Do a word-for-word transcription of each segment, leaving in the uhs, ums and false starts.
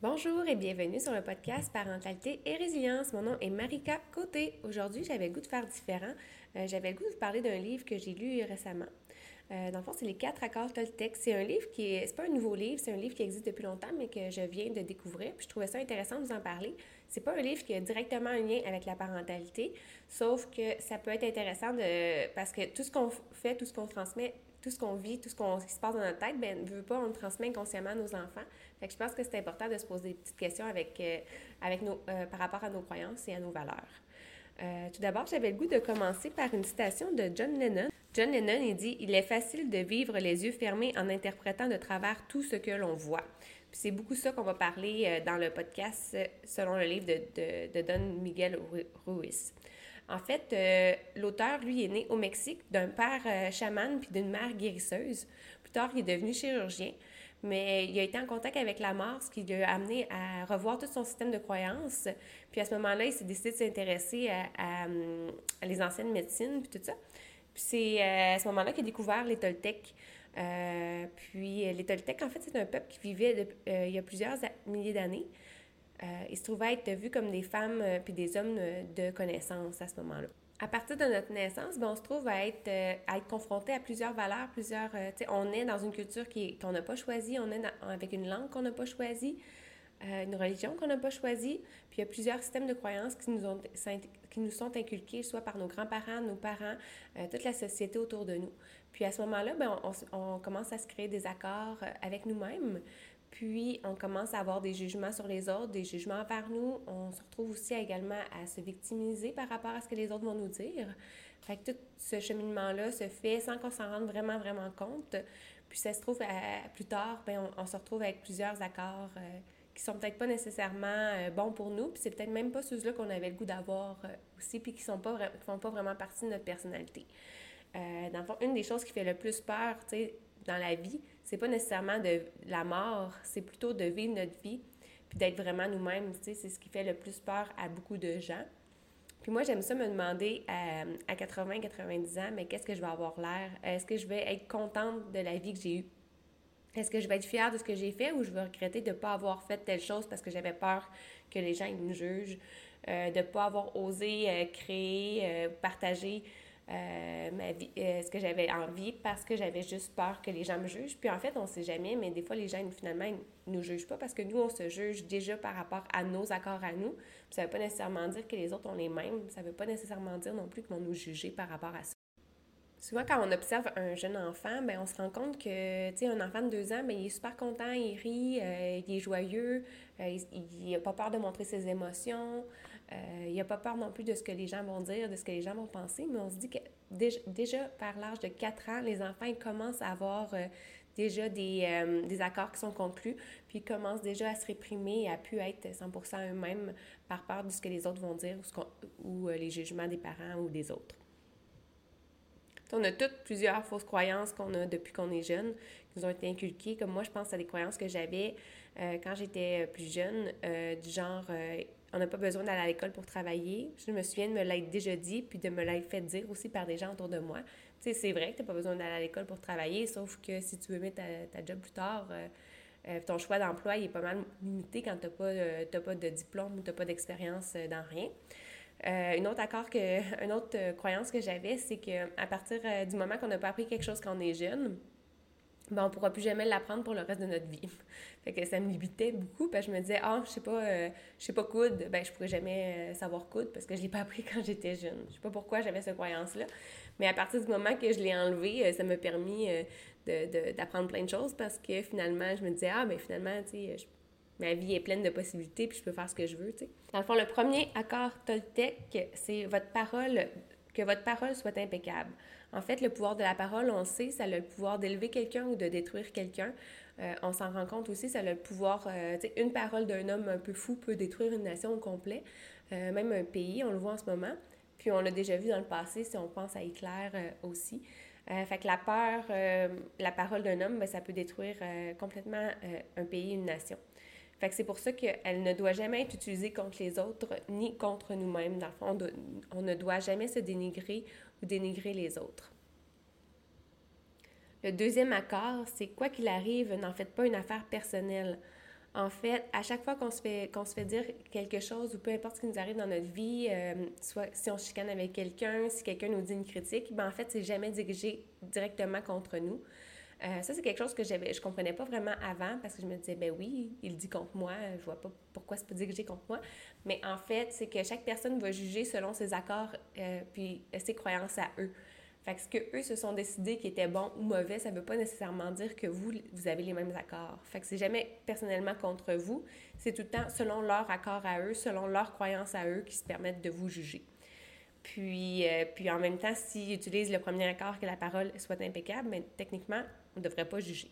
Bonjour et bienvenue sur le podcast Parentalité et Résilience. Mon nom est Marika Côté. Aujourd'hui, j'avais le goût de faire différent. Euh, j'avais le goût de vous parler d'un livre que j'ai lu récemment. Euh, dans le fond, c'est Les quatre accords Toltèques. C'est un livre qui est... c'est pas un nouveau livre, c'est un livre qui existe depuis longtemps, mais que je viens de découvrir. Puis je trouvais ça intéressant de vous en parler. C'est pas un livre qui a directement un lien avec la parentalité, sauf que ça peut être intéressant de... parce que tout ce qu'on fait, tout ce qu'on transmet, tout ce qu'on vit, tout ce, qu'on, ce qui se passe dans notre tête, bien, ne veut pas, on le transmet inconsciemment à nos enfants. Fait que je pense que c'est important de se poser des petites questions avec, euh, avec nos, euh, par rapport à nos croyances et à nos valeurs. Euh, tout d'abord, j'avais le goût de commencer par une citation de John Lennon. John Lennon, il dit « Il est facile de vivre les yeux fermés en interprétant de travers tout ce que l'on voit. » Puis c'est beaucoup ça qu'on va parler euh, dans le podcast euh, selon le livre de, de, de Don Miguel Ruiz. En fait, euh, l'auteur, lui, est né au Mexique d'un père euh, chaman puis d'une mère guérisseuse. Plus tard, il est devenu chirurgien, mais il a été en contact avec la mort, ce qui lui a amené à revoir tout son système de croyances. Puis à ce moment-là, il s'est décidé de s'intéresser à, à, à les anciennes médecines puis tout ça. Puis c'est euh, à ce moment-là qu'il a découvert les Toltèques. Euh, puis les Toltèques, en fait, c'est un peuple qui vivait de, euh, il y a plusieurs milliers d'années. Euh, ils se trouvaient être vus comme des femmes euh, puis des hommes euh, de connaissance à ce moment-là. À partir de notre naissance, ben, on se trouve à être, euh, à être confronté à plusieurs valeurs, plusieurs... Euh, on est dans une culture qui, qu'on n'a pas choisie, on est dans, avec une langue qu'on n'a pas choisie, euh, une religion qu'on n'a pas choisie, puis il y a plusieurs systèmes de croyances qui nous, ont, qui nous sont inculqués, soit par nos grands-parents, nos parents, euh, toute la société autour de nous. Puis à ce moment-là, ben, on, on commence à se créer des accords avec nous-mêmes. Puis, on commence à avoir des jugements sur les autres, des jugements envers nous. On se retrouve aussi également à se victimiser par rapport à ce que les autres vont nous dire. Fait que tout ce cheminement-là se fait sans qu'on s'en rende vraiment, vraiment compte. Puis, ça se trouve, à, plus tard, bien, on, on se retrouve avec plusieurs accords euh, qui sont peut-être pas nécessairement euh, bons pour nous. Puis, c'est peut-être même pas ceux-là qu'on avait le goût d'avoir euh, aussi, puis qui sont pas, qui font pas vraiment partie de notre personnalité. Euh, dans le fond, une des choses qui fait le plus peur, tu sais, dans la vie, c'est pas nécessairement de la mort, c'est plutôt de vivre notre vie puis d'être vraiment nous-mêmes, tu sais, c'est ce qui fait le plus peur à beaucoup de gens. Puis moi, j'aime ça me demander à, à quatre-vingts, quatre-vingt-dix ans, mais qu'est-ce que je vais avoir l'air? Est-ce que je vais être contente de la vie que j'ai eue? Est-ce que je vais être fière de ce que j'ai fait ou je vais regretter de ne pas avoir fait telle chose parce que j'avais peur que les gens ils me jugent, euh, de ne pas avoir osé euh, créer, euh, partager... Euh, ma vie, euh, ce que j'avais envie parce que j'avais juste peur que les gens me jugent. Puis en fait, on ne sait jamais, mais des fois, les gens, finalement, ils ne nous jugent pas parce que nous, on se juge déjà par rapport à nos accords à nous. Puis ça ne veut pas nécessairement dire que les autres ont les mêmes. Ça ne veut pas nécessairement dire non plus qu'ils vont nous juger par rapport à ça. Souvent, quand on observe un jeune enfant, ben on se rend compte que, tu sais, un enfant de deux ans, ben il est super content, il rit, euh, il est joyeux, euh, il n'a pas peur de montrer ses émotions, euh, il n'a pas peur non plus de ce que les gens vont dire, de ce que les gens vont penser, mais on se dit que déjà, déjà par l'âge de quatre ans, les enfants, ils commencent à avoir euh, déjà des, euh, des accords qui sont conclus, puis ils commencent déjà à se réprimer et à ne plus être cent pour cent eux-mêmes par peur de ce que les autres vont dire ou, ce qu'on, ou euh, les jugements des parents ou des autres. On a toutes plusieurs fausses croyances qu'on a depuis qu'on est jeune, qui nous ont été inculquées. Comme moi, je pense à des croyances que j'avais euh, quand j'étais plus jeune, euh, du genre euh, on n'a pas besoin d'aller à l'école pour travailler. Je me souviens de me l'être déjà dit, puis de me l'être fait dire aussi par des gens autour de moi. Tu sais, c'est vrai que tu n'as pas besoin d'aller à l'école pour travailler, sauf que si tu veux mettre ta, ta job plus tard, euh, euh, ton choix d'emploi il est pas mal limité quand tu n'as pas, euh, t'as pas de diplôme ou tu n'as pas d'expérience dans rien. Euh, une autre accord que, une autre euh, croyance que j'avais, c'est qu'à partir euh, du moment qu'on n'a pas appris quelque chose quand on est jeune, ben, on ne pourra plus jamais l'apprendre pour le reste de notre vie. Fait que ça me limitait beaucoup parce que je me disais « Ah, oh, je ne sais pas, euh, je sais pas coudre, ben, je ne pourrais jamais euh, savoir coudre parce que je ne l'ai pas appris quand j'étais jeune. » Je ne sais pas pourquoi j'avais cette croyance-là, mais à partir du moment que je l'ai enlevée, euh, ça m'a permis euh, de, de, d'apprendre plein de choses parce que finalement, je me disais « Ah, ben finalement, tu sais, je ma vie est pleine de possibilités, puis je peux faire ce que je veux, tu sais. » Dans le fond, le premier accord Toltec, c'est votre parole, que votre parole soit impeccable. En fait, le pouvoir de la parole, on sait, ça a le pouvoir d'élever quelqu'un ou de détruire quelqu'un. Euh, on s'en rend compte aussi, ça a le pouvoir, euh, tu sais, une parole d'un homme un peu fou peut détruire une nation au complet, euh, même un pays, on le voit en ce moment. Puis on l'a déjà vu dans le passé, si on pense à Hitler euh, aussi. Euh, fait que la peur, euh, la parole d'un homme, ben, ça peut détruire euh, complètement euh, un pays, une nation. Fait que c'est pour ça qu'elle ne doit jamais être utilisée contre les autres ni contre nous-mêmes. Dans le fond, on, doit, on ne doit jamais se dénigrer ou dénigrer les autres. Le deuxième accord, c'est « Quoi qu'il arrive, n'en faites pas une affaire personnelle ». En fait, à chaque fois qu'on se fait, qu'on se fait dire quelque chose, ou peu importe ce qui nous arrive dans notre vie, euh, soit si on chicane avec quelqu'un, si quelqu'un nous dit une critique, ben en fait, c'est jamais dirigé directement contre nous. Euh, ça, c'est quelque chose que j'avais, je comprenais pas vraiment avant, parce que je me disais, ben oui, il dit contre moi, je vois pas pourquoi c'est pas dirigé contre moi. Mais en fait, c'est que chaque personne va juger selon ses accords euh, puis ses croyances à eux. Fait que ce que eux se sont décidés qui était bon ou mauvais, ça veut pas nécessairement dire que vous, vous avez les mêmes accords. Fait que c'est jamais personnellement contre vous, c'est tout le temps selon leur accord à eux, selon leurs croyances à eux qui se permettent de vous juger. Puis, euh, puis en même temps, s'ils utilisent le premier accord que la parole soit impeccable, mais techniquement, on ne devrait pas juger.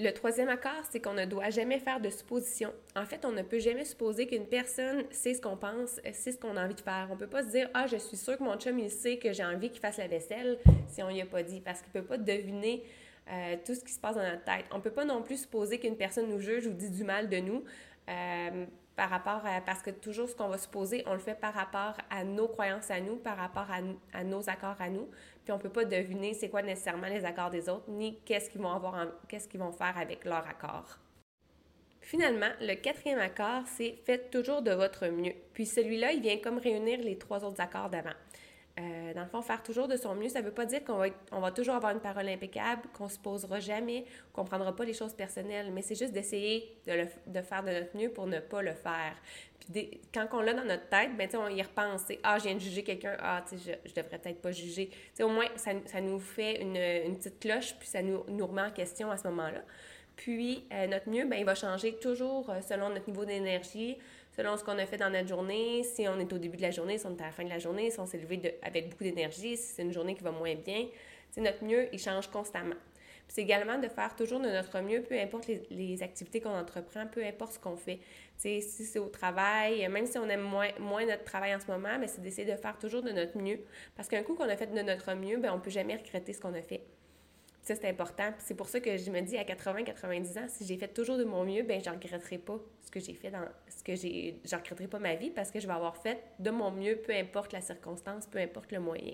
Le troisième accord, c'est qu'on ne doit jamais faire de suppositions. En fait, on ne peut jamais supposer qu'une personne sait ce qu'on pense, sait ce qu'on a envie de faire. On ne peut pas se dire « Ah, je suis sûre que mon chum, il sait que j'ai envie qu'il fasse la vaisselle » si on ne lui a pas dit, parce qu'il ne peut pas deviner euh, tout ce qui se passe dans notre tête. On ne peut pas non plus supposer qu'une personne nous juge ou dit du mal de nous, euh, par rapport à, parce que toujours ce qu'on va supposer, on le fait par rapport à nos croyances à nous, par rapport à, à nos accords à nous. Puis on ne peut pas deviner c'est quoi nécessairement les accords des autres, ni qu'est-ce qu'ils vont avoir en, qu'est-ce qu'ils vont faire avec leur accord. Finalement, le quatrième accord, c'est « Faites toujours de votre mieux ». Puis celui-là, il vient comme réunir les trois autres accords d'avant. Euh, dans le fond, faire toujours de son mieux, ça ne veut pas dire qu'on va, on va toujours avoir une parole impeccable, qu'on ne se posera jamais, qu'on ne prendra pas les choses personnelles, mais c'est juste d'essayer de, le, de faire de notre mieux pour ne pas le faire. Puis des, quand on l'a dans notre tête, ben, on y repense. « Ah, je viens de juger quelqu'un. Ah, je ne devrais peut-être pas juger. » Au moins, ça, ça nous fait une, une petite cloche, puis ça nous, nous remet en question à ce moment-là. Puis, euh, notre mieux, ben, il va changer toujours selon notre niveau d'énergie, selon ce qu'on a fait dans notre journée, si on est au début de la journée, si on est à la fin de la journée, si on s'est levé de, avec beaucoup d'énergie, si c'est une journée qui va moins bien. T'sais, notre mieux, il change constamment. Puis c'est également de faire toujours de notre mieux, peu importe les, les activités qu'on entreprend, peu importe ce qu'on fait. T'sais, si c'est au travail, même si on aime moins, moins notre travail en ce moment, bien, c'est d'essayer de faire toujours de notre mieux. Parce qu'un coup qu'on a fait de notre mieux, bien, on ne peut jamais regretter ce qu'on a fait. Ça, c'est important. Puis c'est pour ça que je me dis, à quatre-vingts à quatre-vingt-dix ans, si j'ai fait toujours de mon mieux, bien, je ne regretterai pas ce que j'ai fait dans ce que j'ai. Je ne regretterai pas ma vie parce que je vais avoir fait de mon mieux, peu importe la circonstance, peu importe le moyen,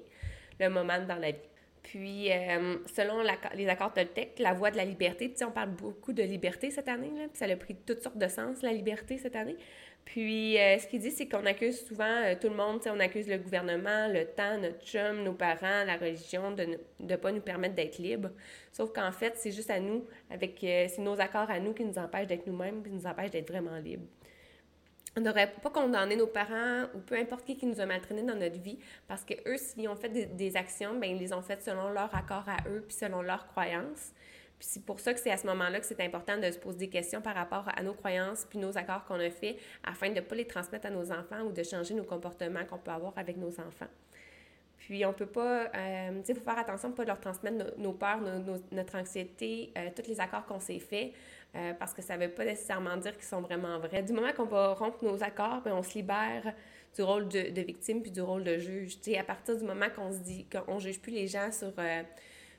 le moment dans la vie. Puis, euh, selon la, les accords Toltèques, la voie de la liberté, tu sais, on parle beaucoup de liberté cette année, là, puis ça a pris toutes sortes de sens, la liberté, cette année. Puis, euh, ce qu'il dit, c'est qu'on accuse souvent euh, tout le monde, tu sais, on accuse le gouvernement, le temps, notre chum, nos parents, la religion, de ne pas nous permettre d'être libres. Sauf qu'en fait, c'est juste à nous, avec euh, c'est nos accords à nous qui nous empêchent d'être nous-mêmes, qui nous empêchent d'être vraiment libres. On n'aurait pas condamné nos parents ou peu importe qui qui nous a maltraînés dans notre vie parce qu'eux, s'ils ont fait des, des actions, bien, ils les ont faites selon leur accord à eux puis selon leurs croyances. Puis c'est pour ça que c'est à ce moment-là que c'est important de se poser des questions par rapport à nos croyances puis nos accords qu'on a faits afin de ne pas les transmettre à nos enfants ou de changer nos comportements qu'on peut avoir avec nos enfants. Puis on peut pas, euh, tu sais, il faut faire attention de ne pas leur transmettre nos, nos peurs, nos, nos, notre anxiété, euh, tous les accords qu'on s'est faits, euh, parce que ça ne veut pas nécessairement dire qu'ils sont vraiment vrais. Du moment qu'on va rompre nos accords, bien, on se libère du rôle de, de victime puis du rôle de juge. Tu sais, à partir du moment qu'on se dit qu'on ne juge plus les gens sur, euh,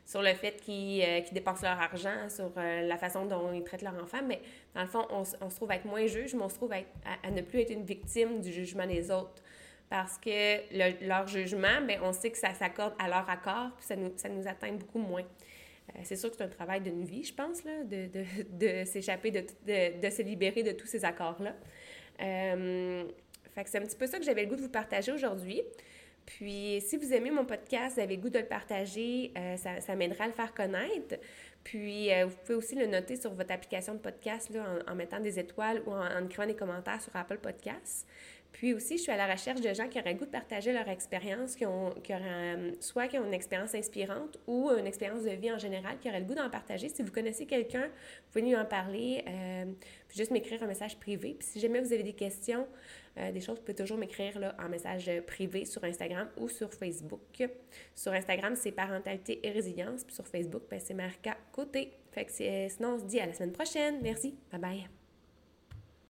sur le fait qu'ils, euh, qu'ils dépensent leur argent, sur euh, la façon dont ils traitent leur enfant, mais dans le fond, on, on se trouve à être moins juge, mais on se trouve à, être, à, à ne plus être une victime du jugement des autres. Parce que le, leur jugement, bien, on sait que ça s'accorde à leur accord, puis ça nous, ça nous atteint beaucoup moins. Euh, c'est sûr que c'est un travail d'une vie, je pense, là, de, de, de s'échapper, de, de, de se libérer de tous ces accords-là. Euh, fait que c'est un petit peu ça que j'avais le goût de vous partager aujourd'hui. Puis, si vous aimez mon podcast, vous avez le goût de le partager, euh, ça, ça m'aidera à le faire connaître. Puis, euh, vous pouvez aussi le noter sur votre application de podcast là, en, en mettant des étoiles ou en, en écrivant des commentaires sur Apple Podcasts. Puis aussi, je suis à la recherche de gens qui auraient le goût de partager leur expérience, qui ont, qui auraient, soit qui ont une expérience inspirante ou une expérience de vie en général, qui auraient le goût d'en partager. Si vous connaissez quelqu'un, vous pouvez lui en parler, euh, puis juste m'écrire un message privé. Puis si jamais vous avez des questions, euh, des choses, vous pouvez toujours m'écrire là, en message privé sur Instagram ou sur Facebook. Sur Instagram, c'est Parentalité et Résilience, puis sur Facebook, ben, c'est Marika Côté. Fait que c'est, sinon, on se dit à la semaine prochaine. Merci. Bye bye.